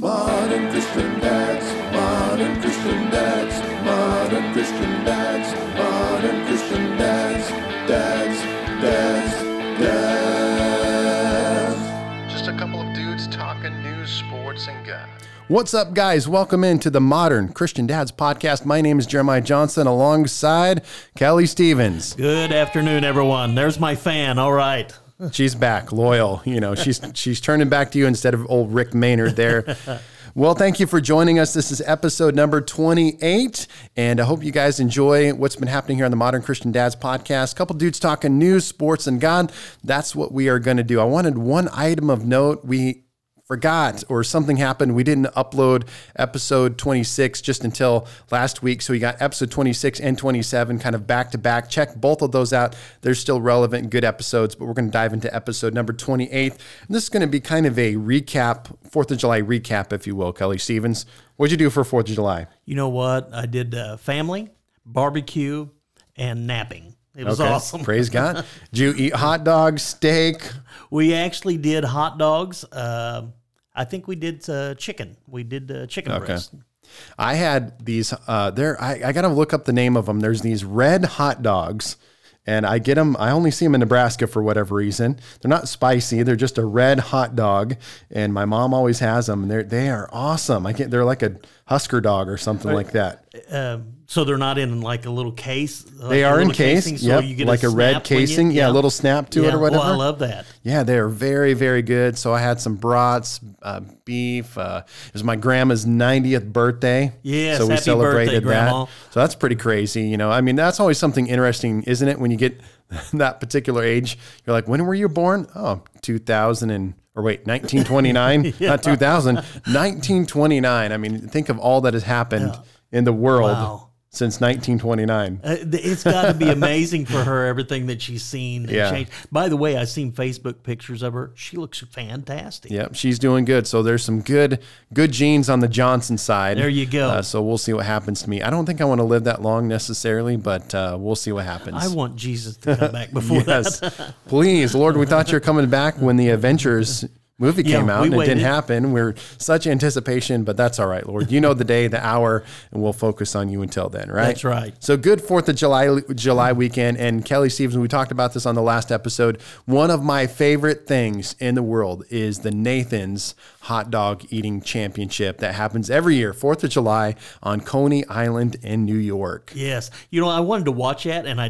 Modern Christian Dads, Modern Christian Dads, Modern Christian Dads, Modern Christian Dads, Dads, Dads, Dads. Just a couple of dudes talking news, sports, and guns. What's up, guys? Welcome into the Modern Christian Dads podcast. My name is Jeremiah Johnson alongside Kelly Stevens. Good afternoon, everyone. There's my fan. All right. She's back, loyal. You know, she's turning back to you instead of old Rick Maynard there. Well, thank you for joining us. This is episode number 28, and I hope you guys enjoy what's been happening here on the Modern Christian Dads podcast. A couple dudes talking news, sports, and God. That's what we are going to do. I wanted one item of note. We forgot, or something happened. We didn't upload episode 26 just until last week. So we got episode 26 and 27 kind of back to back. Check both of those out. They're still relevant, good episodes, but we're going to dive into episode number 28. And this is going to be kind of a recap, 4th of July recap, if you will. Kelly Stevens, what'd you do for 4th of July? You know what? I did family, barbecue, and napping. It was awesome. Praise God. Did you eat hot dogs, steak? We actually did hot dogs. I think we did chicken. We did chicken breast. I had these, I got to look up the name of them. There's these red hot dogs, and I get them. I only see them in Nebraska for whatever reason. They're not spicy. They're just a red hot dog, and my mom always has them. And they are awesome. They're like a Husker dog or something like that. So they're not in like a little case? Like they are in case. Casing, yep. So you get like a red casing. Yeah, a little snap to it or whatever. Oh, I love that. Yeah, they're very, very good. So I had some brats, beef. It was my grandma's 90th birthday. Yes, so we celebrated that. So that's pretty crazy. You know, I mean, that's always something interesting, isn't it? When you get that particular age, you're like, when were you born? Oh, 1929, yeah. Not 2000, 1929. I mean, think of all that has happened in the world. Wow. Since 1929. It's got to be amazing for her, everything that she's seen and changed. By the way, I've seen Facebook pictures of her. She looks fantastic. Yep, she's doing good. So there's some good genes on the Johnson side. There you go. So we'll see what happens to me. I don't think I want to live that long necessarily, but we'll see what happens. I want Jesus to come back before that. Please, Lord, we thought you were coming back when the Avengers movie came out and it didn't happen. We're such anticipation, but that's all right, Lord. You know the day, the hour, and we'll focus on you until then, right? That's right. So good 4th of July weekend. And Kelly Stevens, we talked about this on the last episode. One of my favorite things in the world is the Nathan's Hot Dog Eating Championship that happens every year, 4th of July on Coney Island in New York. Yes. You know, I wanted to watch that, and I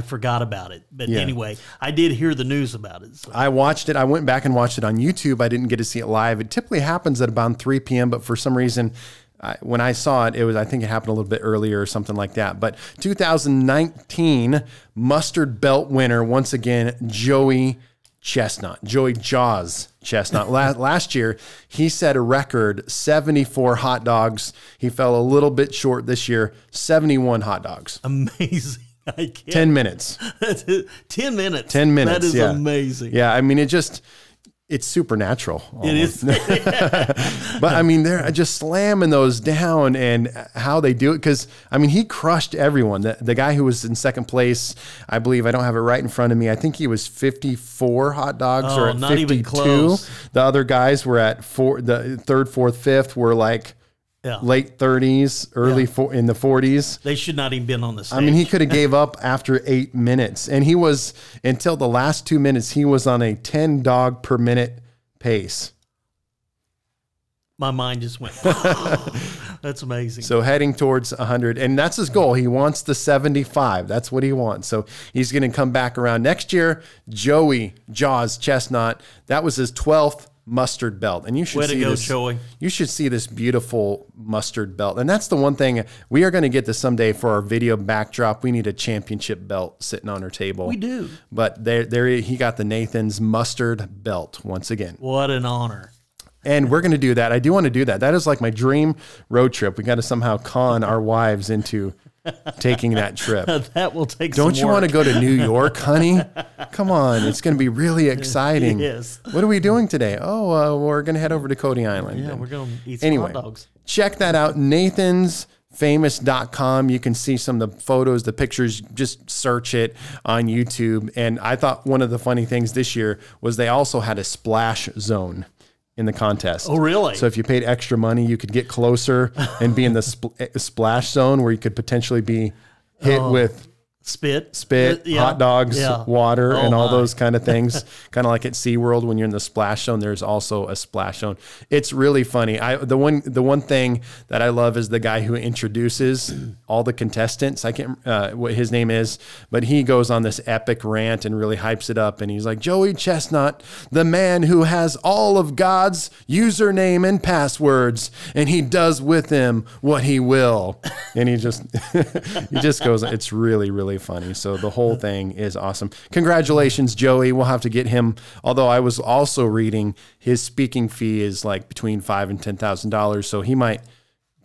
forgot about it. But anyway, I did hear the news about it. So. I watched it. I went back and watched it on YouTube. I didn't get to see it live. It typically happens at about 3 p.m., but for some reason, when I saw it, I think it happened a little bit earlier or something like that. But 2019 Mustard Belt winner, once again, Joey Jaws Chestnut. Last year, he set a record 74 hot dogs. He fell a little bit short this year, 71 hot dogs. Amazing. 10 minutes. 10 minutes. 10 minutes. That is amazing. Yeah, I mean, it's supernatural. Almost. It is. But I mean, they're just slamming those down, and how they do it. Because I mean, he crushed everyone. The guy who was in second place, I believe, I don't have it right in front of me. I think he was 54 hot dogs, or at not 52. Even close. The other guys were at the third, fourth, fifth were like. Yeah. Late 30s, in the 40s. They should not even been on the stage. I mean, he could have gave up after 8 minutes. And he was, until the last 2 minutes, he was on a 10 dog per minute pace. My mind just went, that's amazing. So heading towards 100, and that's his goal. He wants the 75. That's what he wants. So he's going to come back around next year. Joey Jaws Chestnut, that was his 12th Mustard Belt, and you should you should see this beautiful mustard belt. And that's the one thing, we are going to get this someday for our video backdrop. We need a championship belt sitting on our table. We do. But there he got the Nathan's Mustard Belt once again. What an honor. And we're going to do that. I do want to do that. That is like my dream road trip. We got to somehow con our wives into taking that trip. That will take some work. Don't you want to go to New York, honey? Come on. It's going to be really exciting. Yes. What are we doing today? Oh, we're going to head over to Coney Island. Yeah, we're going to eat some hot dogs. Check that out. NathansFamous.com. You can see some of the photos, the pictures, just search it on YouTube. And I thought one of the funny things this year was they also had a splash zone in the contest. Oh, really? So if you paid extra money, you could get closer and be in the splash zone where you could potentially be hit with spit, yeah, hot dogs, yeah, water, and all those kind of things. Kind of like at SeaWorld when you're in the splash zone, there's also a splash zone. It's really funny. The one thing that I love is the guy who introduces all the contestants. I can't what his name is, but he goes on this epic rant and really hypes it up. And he's like, Joey Chestnut, the man who has all of God's username and passwords, and he does with them what he will. And he just, he just goes, it's really, really funny. So the whole thing is awesome. Congratulations, Joey. We'll have to get him. Although I was also reading his speaking fee is like between $5,000 and $10,000. So he might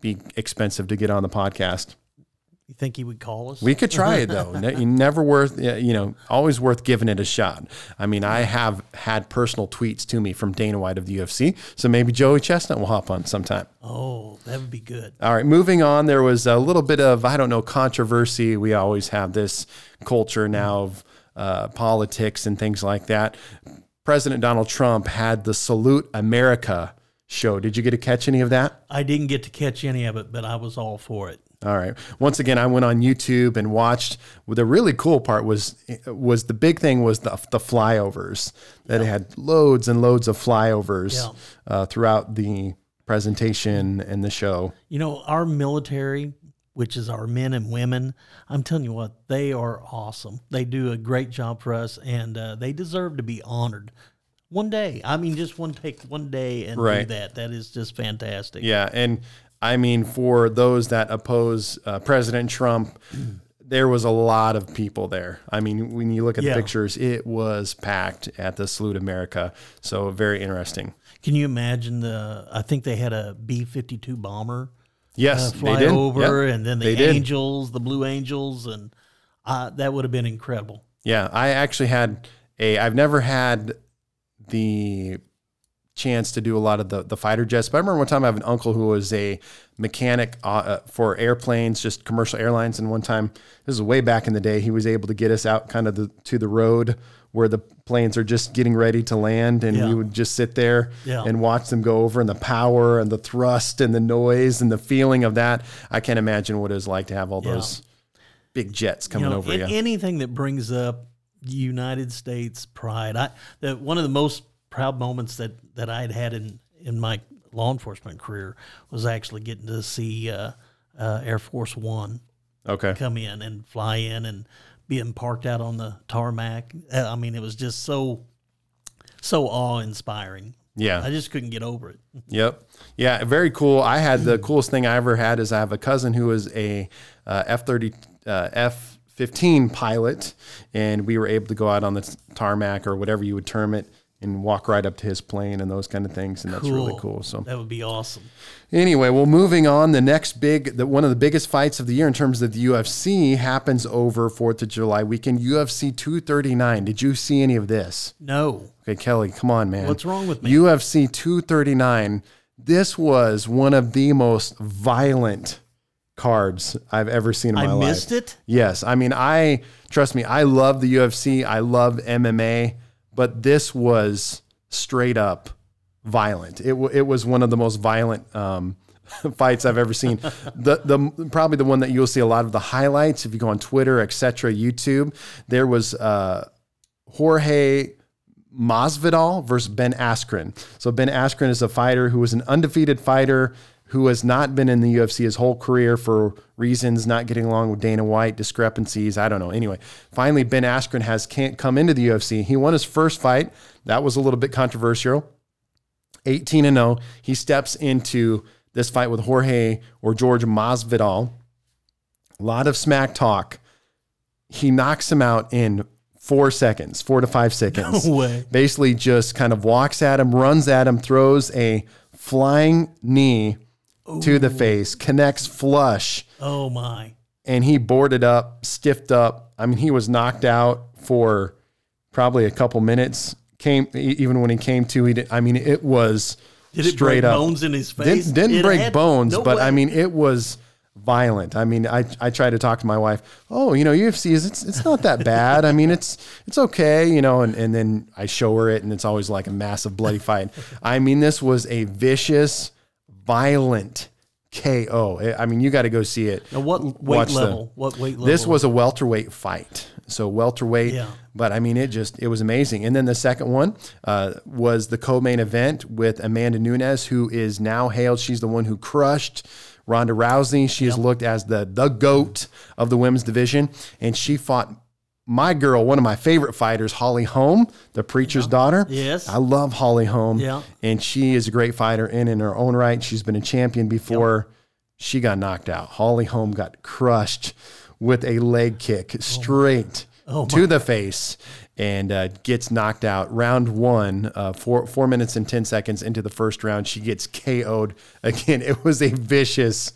be expensive to get on the podcast. You think he would call us? We could try it though. Never worth, always worth giving it a shot. I mean, I have had personal tweets to me from Dana White of the UFC. So maybe Joey Chestnut will hop on sometime. Oh, that would be good. All right. Moving on. There was a little bit of, controversy. We always have this culture now of politics and things like that. President Donald Trump had the Salute America show. Did you get to catch any of that? I didn't get to catch any of it, but I was all for it. All right. Once again, I went on YouTube and watched. The really cool part was the big thing was the flyovers. That had loads and loads of flyovers throughout the presentation and the show. You know, our military, which is our men and women, I'm telling you what, they are awesome. They do a great job for us, and they deserve to be honored. One day. I mean, just one day and do that. That is just fantastic. Yeah, and I mean, for those that oppose President Trump, there was a lot of people there. I mean, when you look at the pictures, it was packed at the Salute America. So very interesting. Can you imagine I think they had a B-52 bomber fly over, and then the Angels, the Blue Angels, and that would have been incredible. Yeah, I actually I've never had the chance to do a lot of the fighter jets. But I remember one time I have an uncle who was a mechanic for airplanes, just commercial airlines. And one time, this is way back in the day, he was able to get us out kind of to the road where the planes are just getting ready to land. And we would just sit there and watch them go over, and the power and the thrust and the noise and the feeling of that. I can't imagine what it was like to have all those big jets coming over you. Anything that brings up United States pride. One of the most proud moments that I'd had in my law enforcement career was actually getting to see Air Force One come in and fly in and being parked out on the tarmac. I mean, it was just so awe-inspiring. Yeah. I just couldn't get over it. Yep. Yeah, very cool. I had the coolest thing I ever had is I have a cousin who is a F-15 pilot, and we were able to go out on the tarmac or whatever you would term it, and walk right up to his plane and those kind of things. And that's really cool. So that would be awesome. Anyway, well, moving on, the next one of the biggest fights of the year in terms of the UFC happens over 4th of July weekend, UFC 239. Did you see any of this? No. Okay, Kelly, come on, man. What's wrong with me? UFC 239. This was one of the most violent cards I've ever seen in my life. I missed it? Yes. I mean, trust me, I love the UFC. I love MMA. But this was straight up violent. It was one of the most violent fights I've ever seen. Probably the one that you'll see a lot of the highlights if you go on Twitter, etc., YouTube. There was Jorge Masvidal versus Ben Askren. So Ben Askren is a fighter who was an undefeated fighter who has not been in the UFC his whole career for reasons, not getting along with Dana White, discrepancies, I don't know. Anyway, finally, Ben Askren can't come into the UFC. He won his first fight. That was a little bit controversial. 18-0. He steps into this fight with Jorge Masvidal. A lot of smack talk. He knocks him out in 4 seconds, 4 to 5 seconds. No way. Basically just kind of walks at him, runs at him, throws a flying knee to the face, connects flush. Oh my. And he boarded up, stiffed up. I mean, he was knocked out for probably a couple minutes. Even when he came to, it was straight up. Did it break bones in his face? Didn't break bones, but I mean, it was violent. I mean, I try to talk to my wife, oh, you know, UFC is, it's not that bad. I mean, it's okay, you know, and then I show her it and it's always like a massive bloody fight. I mean, this was a vicious, violent KO. I mean, you got to go see it. Now, what weight level? This was a welterweight fight. So welterweight, yeah. But I mean, it was amazing. And then the second one was the co-main event with Amanda Nunes, who is now hailed. She's the one who crushed Ronda Rousey. She is looked as the GOAT of the women's division. And she fought my girl, one of my favorite fighters, Holly Holm, the preacher's daughter. Yes. I love Holly Holm. Yeah. And she is a great fighter in her own right. She's been a champion before. She got knocked out. Holly Holm got crushed with a leg kick straight to the face and gets knocked out. Round one, 4 minutes and 10 seconds into the first round, she gets KO'd again. It was a vicious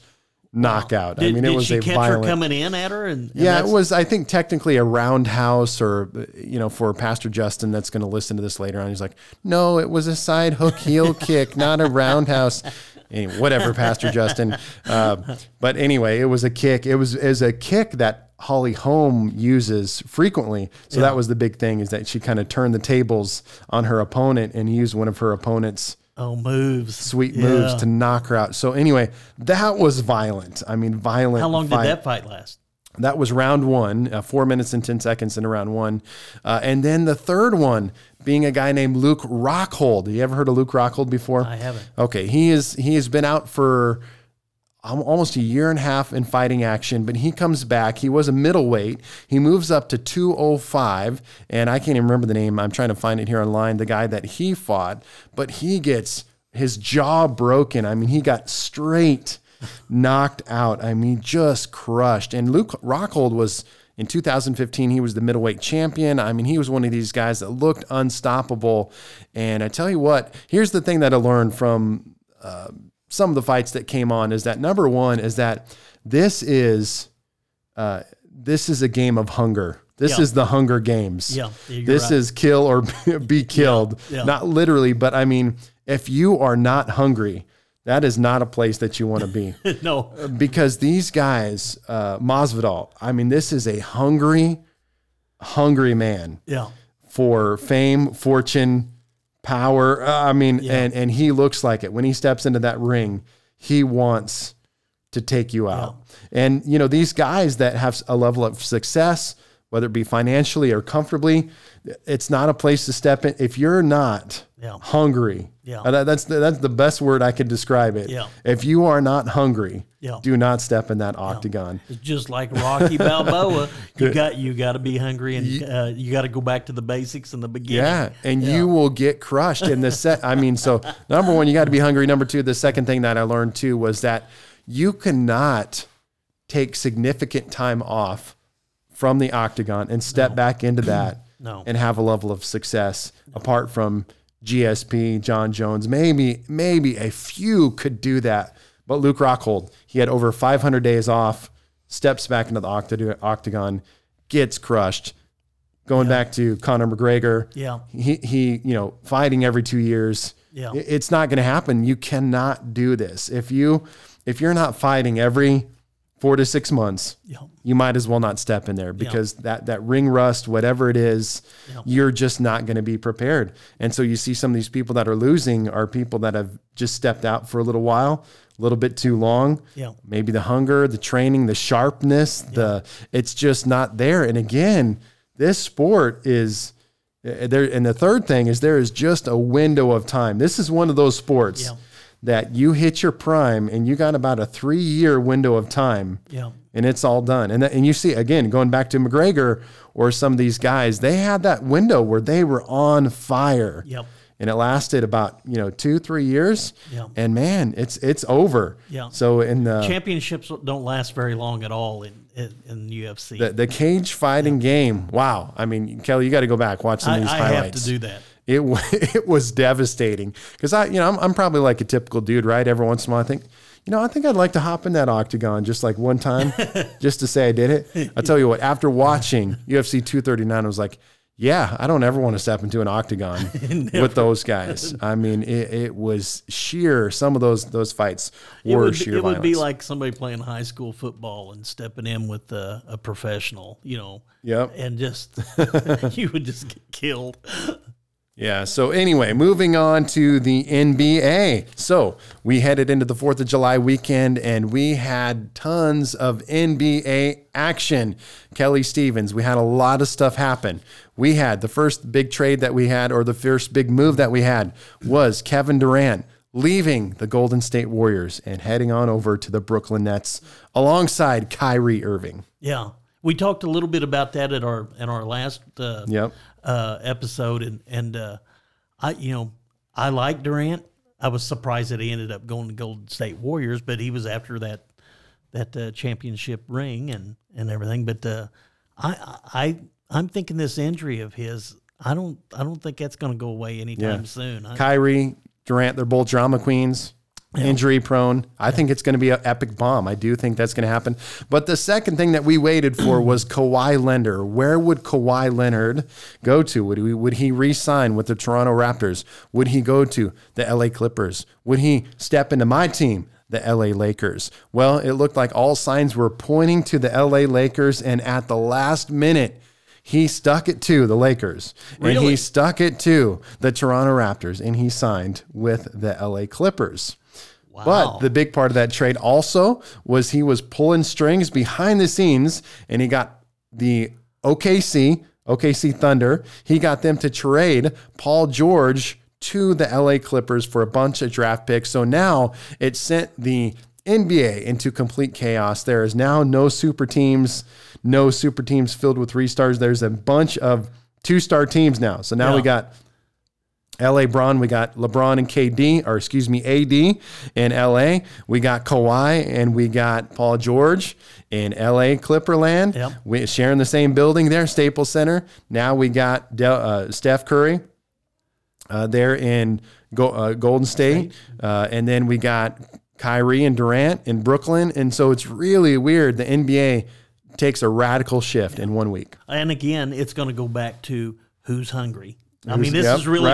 knockout. Did, I mean, it was a violent. Did she catch her coming in at her? And yeah, it was, I think, technically a roundhouse, or, you know, for Pastor Justin that's going to listen to this later on. He's like, no, it was a side hook heel kick, not a roundhouse. Anyway, whatever, Pastor Justin. But anyway, it was a kick. It was a kick that Holly Holm uses frequently. So that was the big thing, is that she kind of turned the tables on her opponent and used one of her opponent's moves to knock her out. So anyway, that was violent. I mean, violent. How long did that fight last? That was round one, 4 minutes and 10 seconds into round one. And then the third one being a guy named Luke Rockhold. You ever heard of Luke Rockhold before? I haven't. Okay. He has been out for almost a year and a half in fighting action, but he comes back. He was a middleweight. He moves up to 205, and I can't even remember the name. I'm trying to find it here online, the guy that he fought, but he gets his jaw broken. I mean, he got straight knocked out. I mean, just crushed. And Luke Rockhold was, in 2015, he was the middleweight champion. I mean, he was one of these guys that looked unstoppable. And I tell you what, here's the thing that I learned from some of the fights that came on, is that number one is that this is a game of hunger. This is the Hunger Games. Yeah, this is kill or be killed. Yeah. Not literally, but I mean, if you are not hungry, that is not a place that you want to be. No, because these guys, Masvidal, I mean, this is a hungry, hungry man. Yeah, for fame, fortune, power. And he looks like it when he steps into that ring. He wants to take you out. Yeah. And you know, these guys that have a level of success, whether it be financially or comfortably, it's not a place to step in if you're not hungry. Yeah. That's the best word I could describe it. Yeah. If you are not hungry, do not step in that octagon. It's just like Rocky Balboa. You got to be hungry, and you got to go back to the basics in the beginning. Yeah, and you will get crushed in the set. I mean, so number one, you got to be hungry. Number two, the second thing that I learned too was that you cannot take significant time off from the octagon and step back into that and have a level of success apart from GSP, John Jones. Maybe a few could do that, but Luke Rockhold, he had over 500 days off, steps back into the octagon, gets crushed. Going back to Conor McGregor, he you know, fighting every 2 years. Yeah, it's not going to happen. You cannot do this if you're not fighting every 4 to 6 months. You might as well not step in there, because that ring rust, whatever it is, you're just not going to be prepared. And so you see some of these people that are losing are people that have just stepped out for a little while, a little bit too long. Maybe the hunger, the training, the sharpness, it's just not there. And again, this sport is there. And the third thing is, there is just a window of time. This is one of those sports that you hit your prime and you got about a 3-year window of time and it's all done. And you see, again, going back to McGregor or some of these guys, they had that window where they were on fire and it lasted about, you know, 2-3 years and man, it's over. So in the championships don't last very long at all in UFC, the cage fighting game. Wow. I mean, Kelly, you got to go back, watch some of these highlights. I have to do that. It was devastating, because I'm probably like a typical dude, right? Every once in a while, I think, you know, I think I'd like to hop in that octagon just like one time, just to say I did it. I'll tell you what, after watching UFC 239, I was like, yeah, I don't ever want to step into an octagon with those guys. I mean, it was sheer. Some of those fights were sheer violence. It would be like somebody playing high school football and stepping in with a professional, you know. Yep. And just you would just get killed. Yeah, so anyway, moving on to the NBA. So we headed into the 4th of July weekend, and we had tons of NBA action. Kelly Stevens, we had a lot of stuff happen. We had the first big trade that we had, or the first big move that we had, was Kevin Durant leaving the Golden State Warriors and heading on over to the Brooklyn Nets alongside Kyrie Irving. Yeah, we talked a little bit about that at our last episode, and I like Durant. I was surprised that he ended up going to Golden State Warriors, but he was after that championship ring and everything. But I'm thinking this injury of his, I don't think that's going to go away anytime soon. Kyrie, Durant, they're both drama queens. Injury prone. I think it's going to be an epic bomb. I do think that's going to happen. But the second thing that we waited for was Kawhi Leonard. Where would Kawhi Leonard go to? Would he re-sign with the Toronto Raptors? Would he go to the LA Clippers? Would he step into my team, the LA Lakers? Well, it looked like all signs were pointing to the LA Lakers, and at the last minute, he stuck it to the Lakers, really? And he stuck it to the Toronto Raptors, and he signed with the LA Clippers. Wow. But the big part of that trade also was he was pulling strings behind the scenes, and he got the OKC Thunder. He got them to trade Paul George to the LA Clippers for a bunch of draft picks. So now it sent the NBA into complete chaos. There is now no super teams filled with three stars. There's a bunch of two-star teams now. So now we got LA Bron, we got LeBron and AD in LA. We got Kawhi and we got Paul George in LA Clipperland. Yep. We're sharing the same building there, Staples Center. Now we got Steph Curry there in Golden State. And then we got Kyrie and Durant in Brooklyn. And so it's really weird. The NBA takes a radical shift in 1 week. And again, it's going to go back to who's hungry. I mean, this is really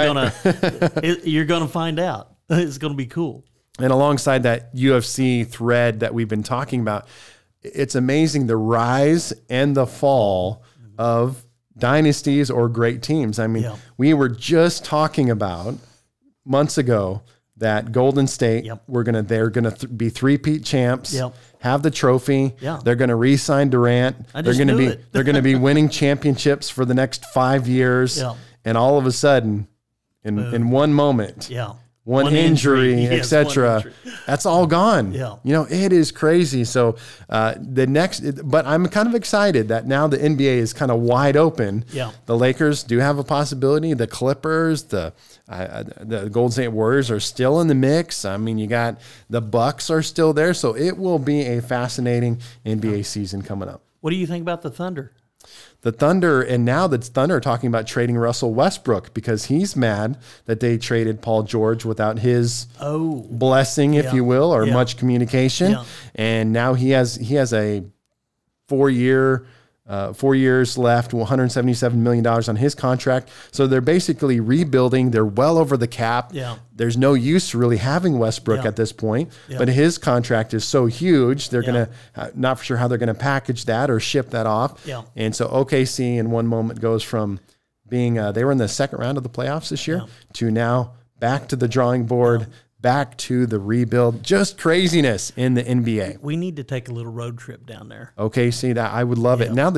you're going to find out. It's going to be cool. And alongside that UFC thread that we've been talking about, it's amazing the rise and the fall of dynasties or great teams. I mean, we were just talking about months ago that Golden State, they're going to be three-peat champs, have the trophy. Yeah. They're going to re-sign Durant. They're going to be winning championships for the next 5 years. Yeah. And all of a sudden, in one moment, one injury, etc., that's all gone. Yeah. You know, it is crazy. So but I'm kind of excited that now the NBA is kind of wide open. Yeah. The Lakers do have a possibility. The Clippers, the Golden State Warriors are still in the mix. I mean, you got the Bucks are still there. So it will be a fascinating NBA season coming up. What do you think about the Thunder? The Thunder, and now the Thunder are talking about trading Russell Westbrook because he's mad that they traded Paul George without his blessing, if you will, or much communication. Yeah. And now he has a 4 years left, $177 million on his contract. So they're basically rebuilding. They're well over the cap. Yeah. There's no use really having Westbrook at this point, but his contract is so huge. They're going to, not sure how they're going to package that or ship that off. Yeah. And so OKC in one moment goes from being, they were in the second round of the playoffs this year to now back to the drawing board, back to the rebuild. Just craziness in the NBA. We need to take a little road trip down there. Okay, see that. I would love it. Now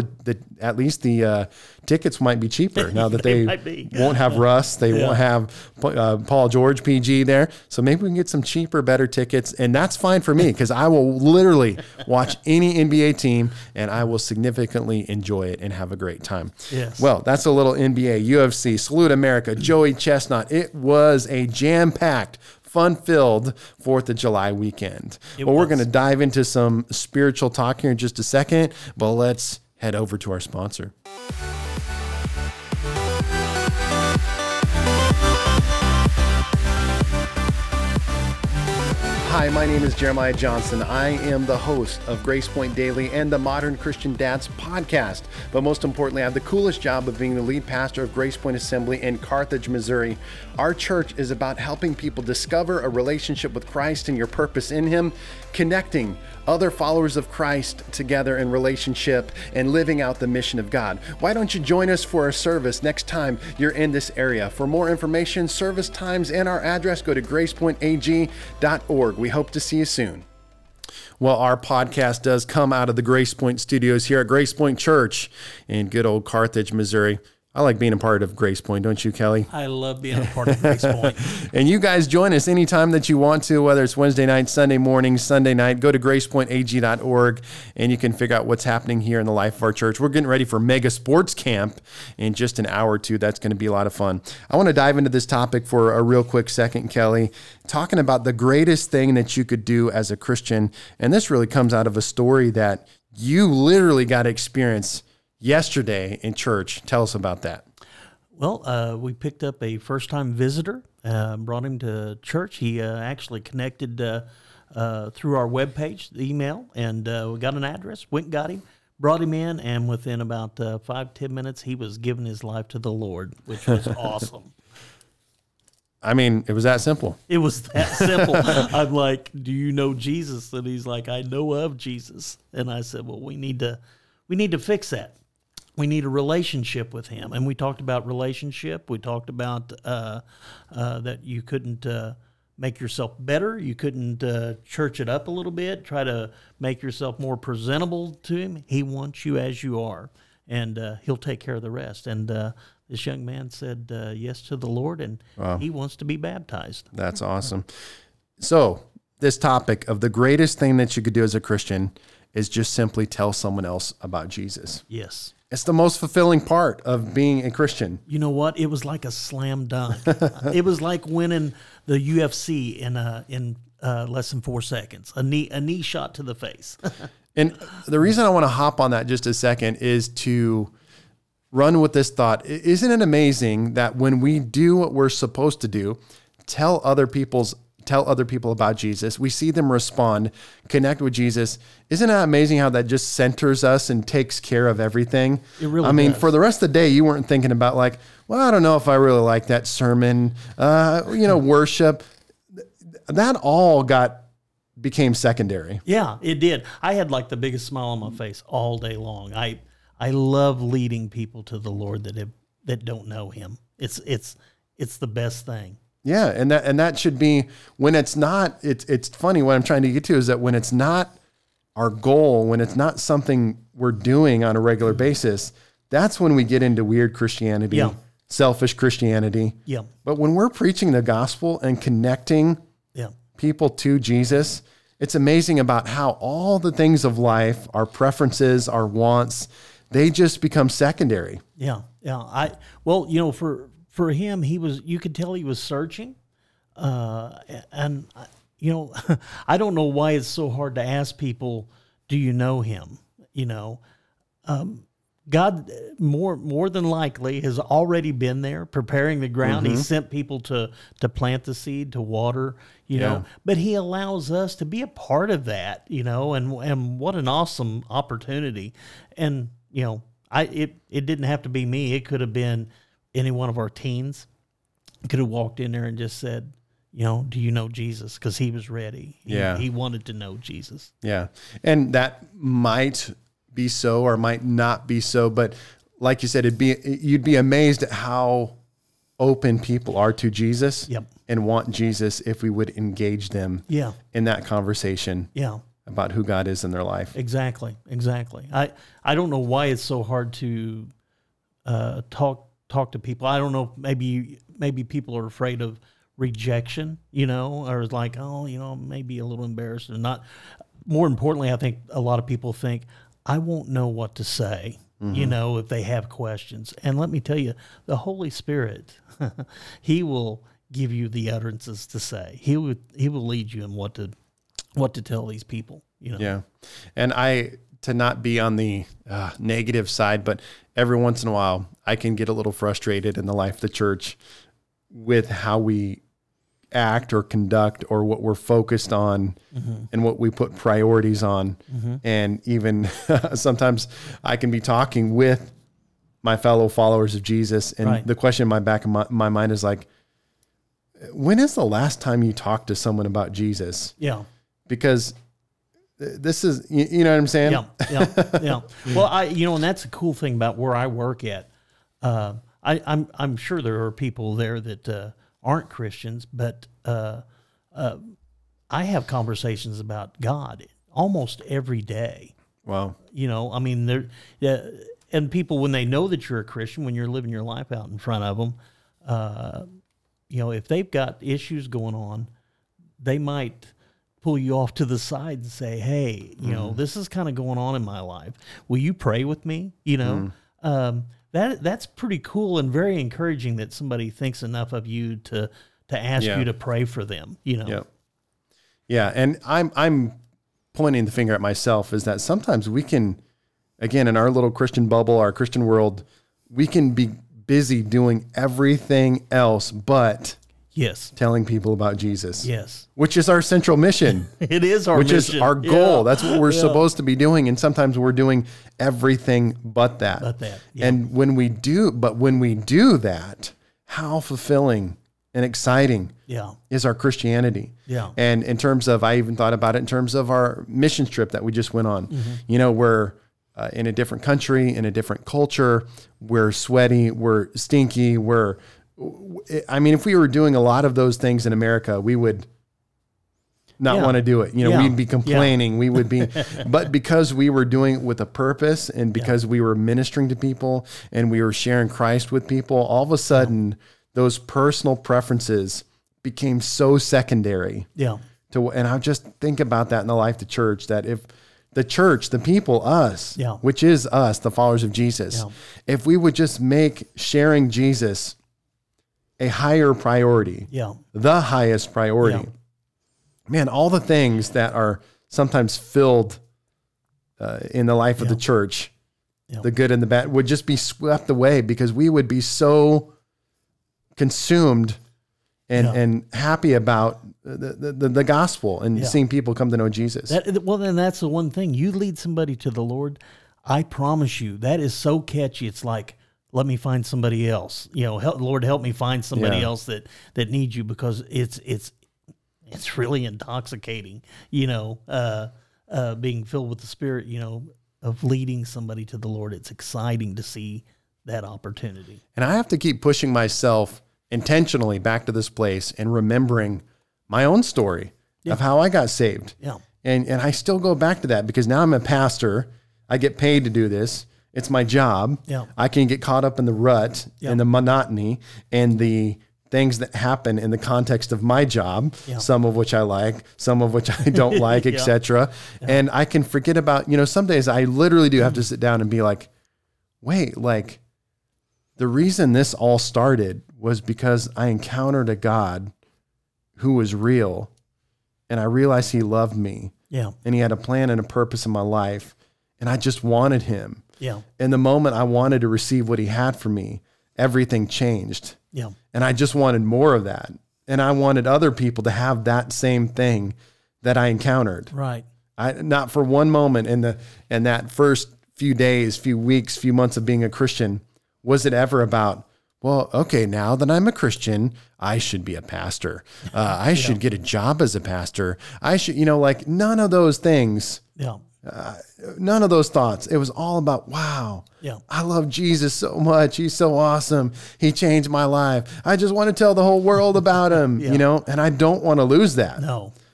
at least the tickets might be cheaper now that they won't have Russ. They won't have Paul George PG there. So maybe we can get some cheaper, better tickets. And that's fine for me because I will literally watch any NBA team and I will significantly enjoy it and have a great time. Yes. Well, that's a little NBA, UFC, Salute America, Joey Chestnut. It was a jam-packed, fun-filled 4th of July weekend. Well, we're going to dive into some spiritual talk here in just a second, but let's head over to our sponsor. Hi, my name is Jeremiah Johnson. I am the host of Grace Point Daily and the Modern Christian Dads podcast. But most importantly, I have the coolest job of being the lead pastor of Grace Point Assembly in Carthage, Missouri. Our church is about helping people discover a relationship with Christ and your purpose in Him, connecting other followers of Christ together in relationship and living out the mission of God. Why don't you join us for a service next time you're in this area? For more information, service times, and our address, go to gracepointag.org. We hope to see you soon. Well, our podcast does come out of the Grace Point studios here at Grace Point Church in good old Carthage, Missouri. I like being a part of Grace Point, don't you, Kelly? I love being a part of Grace Point. And you guys join us anytime that you want to, whether it's Wednesday night, Sunday morning, Sunday night. Go to gracepointag.org, and you can figure out what's happening here in the life of our church. We're getting ready for Mega Sports Camp in just an hour or two. That's going to be a lot of fun. I want to dive into this topic for a real quick second, Kelly, talking about the greatest thing that you could do as a Christian. And this really comes out of a story that you literally got to experience yesterday in church. Tell us about that. Well, we picked up a first-time visitor, brought him to church. He actually connected through our webpage, the email, and we got an address, went and got him, brought him in, and within about 5-10 minutes, he was giving his life to the Lord, which was awesome. I mean, it was that simple. It was that simple. I'm like, do you know Jesus? And he's like, I know of Jesus. And I said, well, we need to fix that. We need a relationship with Him. And we talked about relationship. We talked about that you couldn't make yourself better. You couldn't church it up a little bit, try to make yourself more presentable to Him. He wants you as you are, and He'll take care of the rest. And this young man said yes to the Lord, and wow, he wants to be baptized. That's awesome. So this topic of the greatest thing that you could do as a Christian is just simply tell someone else about Jesus. Yes. It's the most fulfilling part of being a Christian. You know what? It was like a slam dunk. It was like winning the UFC in less than 4 seconds. A knee shot to the face. And the reason I want to hop on that just a second is to run with this thought. Isn't it amazing that when we do what we're supposed to do, tell other people about Jesus, we see them respond, connect with Jesus. Isn't that amazing how that just centers us and takes care of everything? It really I mean, does. For the rest of the day, you weren't thinking about like, well, I don't know if I really like that sermon, worship. That all became secondary. Yeah, it did. I had like the biggest smile on my face all day long. I love leading people to the Lord that don't know Him. It's the best thing. Yeah, and that should be when it's not. It's funny. What I'm trying to get to is that when it's not our goal, when it's not something we're doing on a regular basis, that's when we get into weird Christianity, yeah, selfish Christianity. Yeah. But when we're preaching the gospel and connecting, yeah, people to Jesus, it's amazing about how all the things of life, our preferences, our wants, they just become secondary. Yeah, yeah. For him, you could tell he was searching. I don't know why it's so hard to ask people, do you know Him? You know, God more than likely has already been there preparing the ground. Mm-hmm. He sent people to plant the seed, to water, you know, but He allows us to be a part of that, you know, and what an awesome opportunity. And, you know, it didn't have to be me. It could have been any one of our teens. Could have walked in there and just said, you know, do you know Jesus? Because he was ready. He wanted to know Jesus. Yeah. And that might be so or might not be so. But like you said, you'd be amazed at how open people are to Jesus, yep, and want Jesus if we would engage them, yeah, in that conversation, yeah, about who God is in their life. Exactly. Exactly. I don't know why it's so hard to talk to people. I don't know. Maybe people are afraid of rejection, you know, or it's like, oh, you know, maybe a little embarrassed or not. More importantly, I think a lot of people think I won't know what to say, mm-hmm, you know, if they have questions. And let me tell you, the Holy Spirit, He will give you the utterances to say. He will lead you in what to tell these people, you know? Yeah. And to not be on the negative side, but every once in a while I can get a little frustrated in the life of the church with how we act or conduct or what we're focused on and what we put priorities on. And even sometimes I can be talking with my fellow followers of Jesus. And the question in my back of my mind is like, when is the last time you talked to someone about Jesus? Yeah. Because this is, you know what I'm saying? Yeah. Well, and that's the cool thing about where I work at. I'm sure there are people there that aren't Christians, but I have conversations about God almost every day. Wow. You know, I mean, and people, when they know that you're a Christian, when you're living your life out in front of them, you know, if they've got issues going on, they might pull you off to the side and say, hey, you know, this is kind of going on in my life. Will you pray with me? You know, that's pretty cool and very encouraging that somebody thinks enough of you to ask you to pray for them, you know? Yeah. And I'm pointing the finger at myself is that sometimes we can, again, in our little Christian bubble, our Christian world, we can be busy doing everything else, but telling people about Jesus, which is our central mission. Which is our goal. Yeah. That's what we're supposed to be doing. And sometimes we're doing everything but that. And when we do that, how fulfilling and exciting is our Christianity. And in terms of, I even thought about it in terms of our mission trip that we just went on, you know, where in a different country, in a different culture, we're sweaty, we're stinky, I mean, if we were doing a lot of those things in America, we would not want to do it. You know, we'd be complaining. We would be, but because we were doing it with a purpose and because we were ministering to people and we were sharing Christ with people, all of a sudden those personal preferences became so secondary. And I just think about that in the life of the church, that if the church, the people, us, which is us, the followers of Jesus, if we would just make sharing Jesus a higher priority, the highest priority, man, all the things that are sometimes filled in the life of the church, the good and the bad, would just be swept away because we would be so consumed and happy about the gospel and seeing people come to know Jesus. Then that's the one thing. You lead somebody to the Lord, I promise you, that is so catchy. It's like, let me find somebody else. You know, Lord, help me find somebody else that needs you, because it's really intoxicating, you know, being filled with the Spirit, you know, of leading somebody to the Lord. It's exciting to see that opportunity. And I have to keep pushing myself intentionally back to this place and remembering my own story of how I got saved. And I still go back to that because now I'm a pastor. I get paid to do this. It's my job. I can get caught up in the rut and the monotony and the things that happen in the context of my job, some of which I like, some of which I don't like, et cetera. And I can forget about, you know, some days I literally do have to sit down and be like, wait, like the reason this all started was because I encountered a God who was real and I realized he loved me and he had a plan and a purpose in my life and I just wanted him. And the moment I wanted to receive what he had for me, everything changed. And I just wanted more of that. And I wanted other people to have that same thing that I encountered. I not for one moment in that first few days, few weeks, few months of being a Christian, was it ever about, well, okay, now that I'm a Christian, I should be a pastor. I should get a job as a pastor. I should, you know, like none of those things. None of those thoughts. It was all about, wow, I love Jesus so much. He's so awesome. He changed my life. I just want to tell the whole world about him, you know, and I don't want to lose that.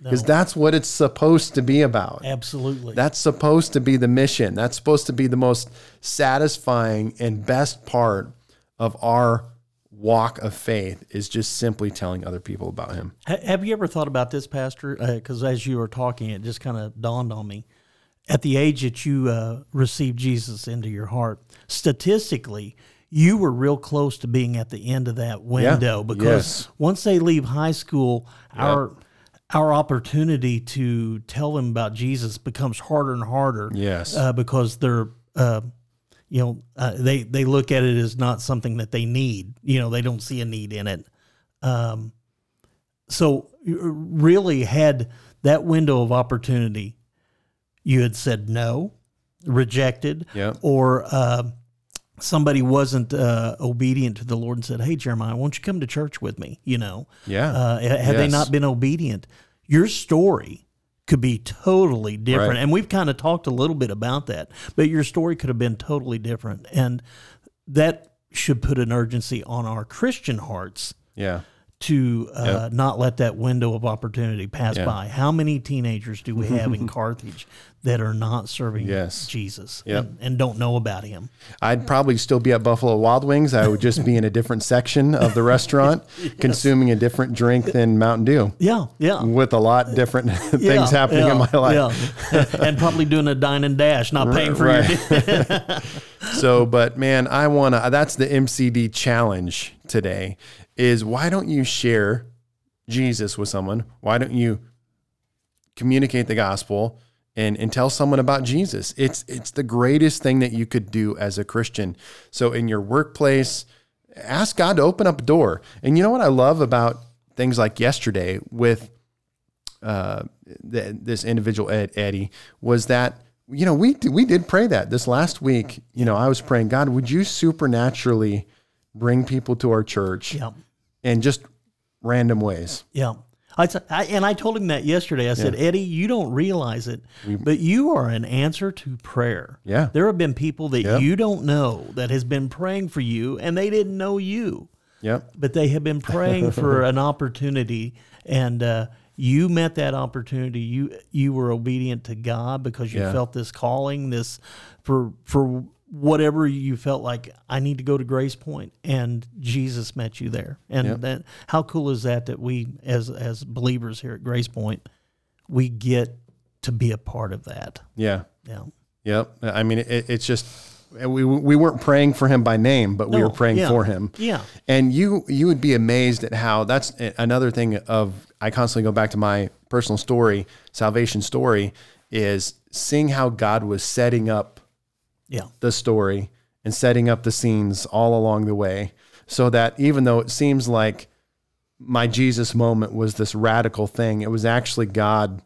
Because that's what it's supposed to be about. Absolutely. That's supposed to be the mission. That's supposed to be the most satisfying and best part of our walk of faith, is just simply telling other people about him. Have you ever thought about this, Pastor? Because as you were talking, it just kind of dawned on me. At the age that you received Jesus into your heart, statistically, you were real close to being at the end of that window, because once they leave high school, our opportunity to tell them about Jesus becomes harder and harder. Because they're, you know, they look at it as not something that they need. You know, they don't see a need in it. So really, had that window of opportunity, you had said no, rejected, or somebody wasn't obedient to the Lord and said, hey, Jeremiah, won't you come to church with me? You know, they not been obedient, your story could be totally different. Right. And we've kind of talked a little bit about that, but your story could have been totally different. And that should put an urgency on our Christian hearts to not let that window of opportunity pass by. How many teenagers do we have in Carthage that are not serving Jesus and don't know about him? I'd probably still be at Buffalo Wild Wings. I would just be in a different section of the restaurant consuming a different drink than Mountain Dew. With a lot different things happening in my life. And probably doing a dine and dash, not paying for your So, but man, I want to, that's the MCD challenge today, is why don't you share Jesus with someone? Why don't you communicate the gospel and tell someone about Jesus? It's the greatest thing that you could do as a Christian. So in your workplace, ask God to open up a door. And you know what I love about things like yesterday with this individual, Eddie, was that, you know, we did pray that this last week. You know, I was praying, God, would you supernaturally bring people to our church in just random ways. I told him that yesterday. I said, Eddie, you don't realize it, but you are an answer to prayer. Yeah. There have been people that you don't know that has been praying for you, and they didn't know you. But they have been praying for an opportunity, and you met that opportunity. You were obedient to God because you felt this calling, this for whatever you felt like, I need to go to Grace Point, and Jesus met you there. And that, how cool is that we, as believers here at Grace Point, we get to be a part of that. I mean, it's just, we weren't praying for him by name, but we were praying for him. And you would be amazed at how, that's another thing of, I constantly go back to my personal story, salvation story, is seeing how God was setting up the story and setting up the scenes all along the way, so that even though it seems like my Jesus moment was this radical thing, it was actually God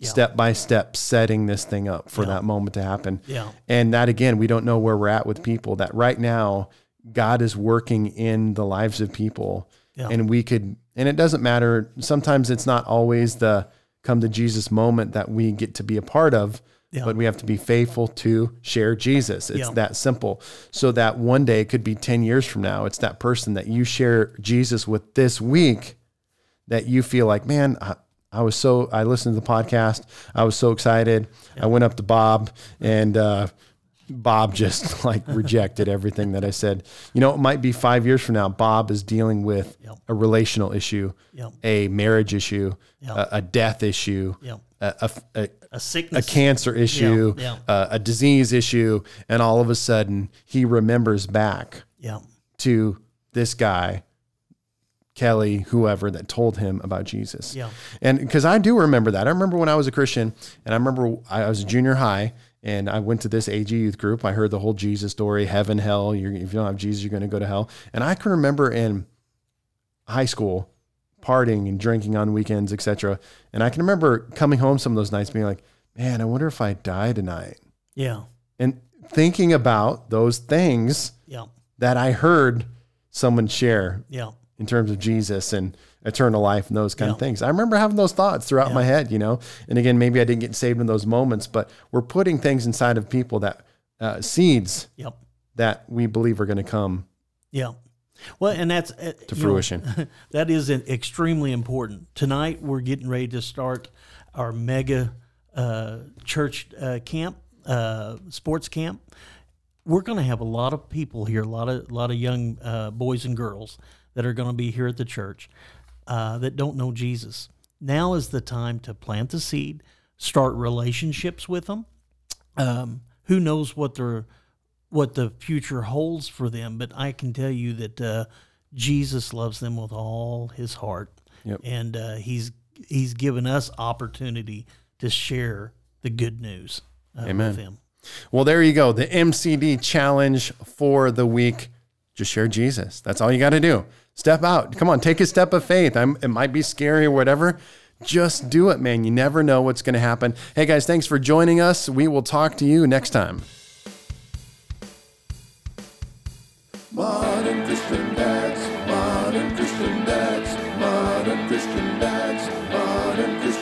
step by step setting this thing up for that moment to happen. And that, again, we don't know where we're at with people, that right now God is working in the lives of people, and we could, and it doesn't matter. Sometimes it's not always the come to Jesus moment that we get to be a part of. But we have to be faithful to share Jesus. It's that simple. So that one day, it could be 10 years from now, it's that person that you share Jesus with this week that you feel like, man, I listened to the podcast. I was so excited. I went up to Bob, and Bob just like rejected everything that I said. You know, it might be 5 years from now, Bob is dealing with a relational issue, a marriage issue, a death issue, a sickness, a cancer issue, a disease issue. And all of a sudden he remembers back to this guy, Kelly, whoever, that told him about Jesus. And 'cause I do remember that. I remember when I was a Christian, and I remember I was junior high, and I went to this AG youth group. I heard the whole Jesus story, heaven, hell. If you don't have Jesus, you're going to go to hell. And I can remember in high school partying and drinking on weekends, etc. And I can remember coming home some of those nights being like, man, I wonder if I die tonight. And thinking about those things that I heard someone share in terms of Jesus and eternal life and those kind of things. I remember having those thoughts throughout my head, you know, and again, maybe I didn't get saved in those moments, but we're putting things inside of people that seeds that we believe are going to come. Well, and that's to fruition. You know, that is extremely important. Tonight, we're getting ready to start our mega church camp, sports camp. We're going to have a lot of people here, a lot of young boys and girls that are going to be here at the church that don't know Jesus. Now is the time to plant the seed, start relationships with them. Who knows what the future holds for them, but I can tell you that Jesus loves them with all his heart, and he's given us opportunity to share the good news with him. Well, there you go. The MCD challenge for the week. Just share Jesus. That's all you got to do. Step out. Come on, take a step of faith. It might be scary or whatever. Just do it, man. You never know what's going to happen. Hey, guys, thanks for joining us. We will talk to you next time. Modern Christian Dads, Modern Christian Dads, Modern Christian Dads, Modern Christian Dads.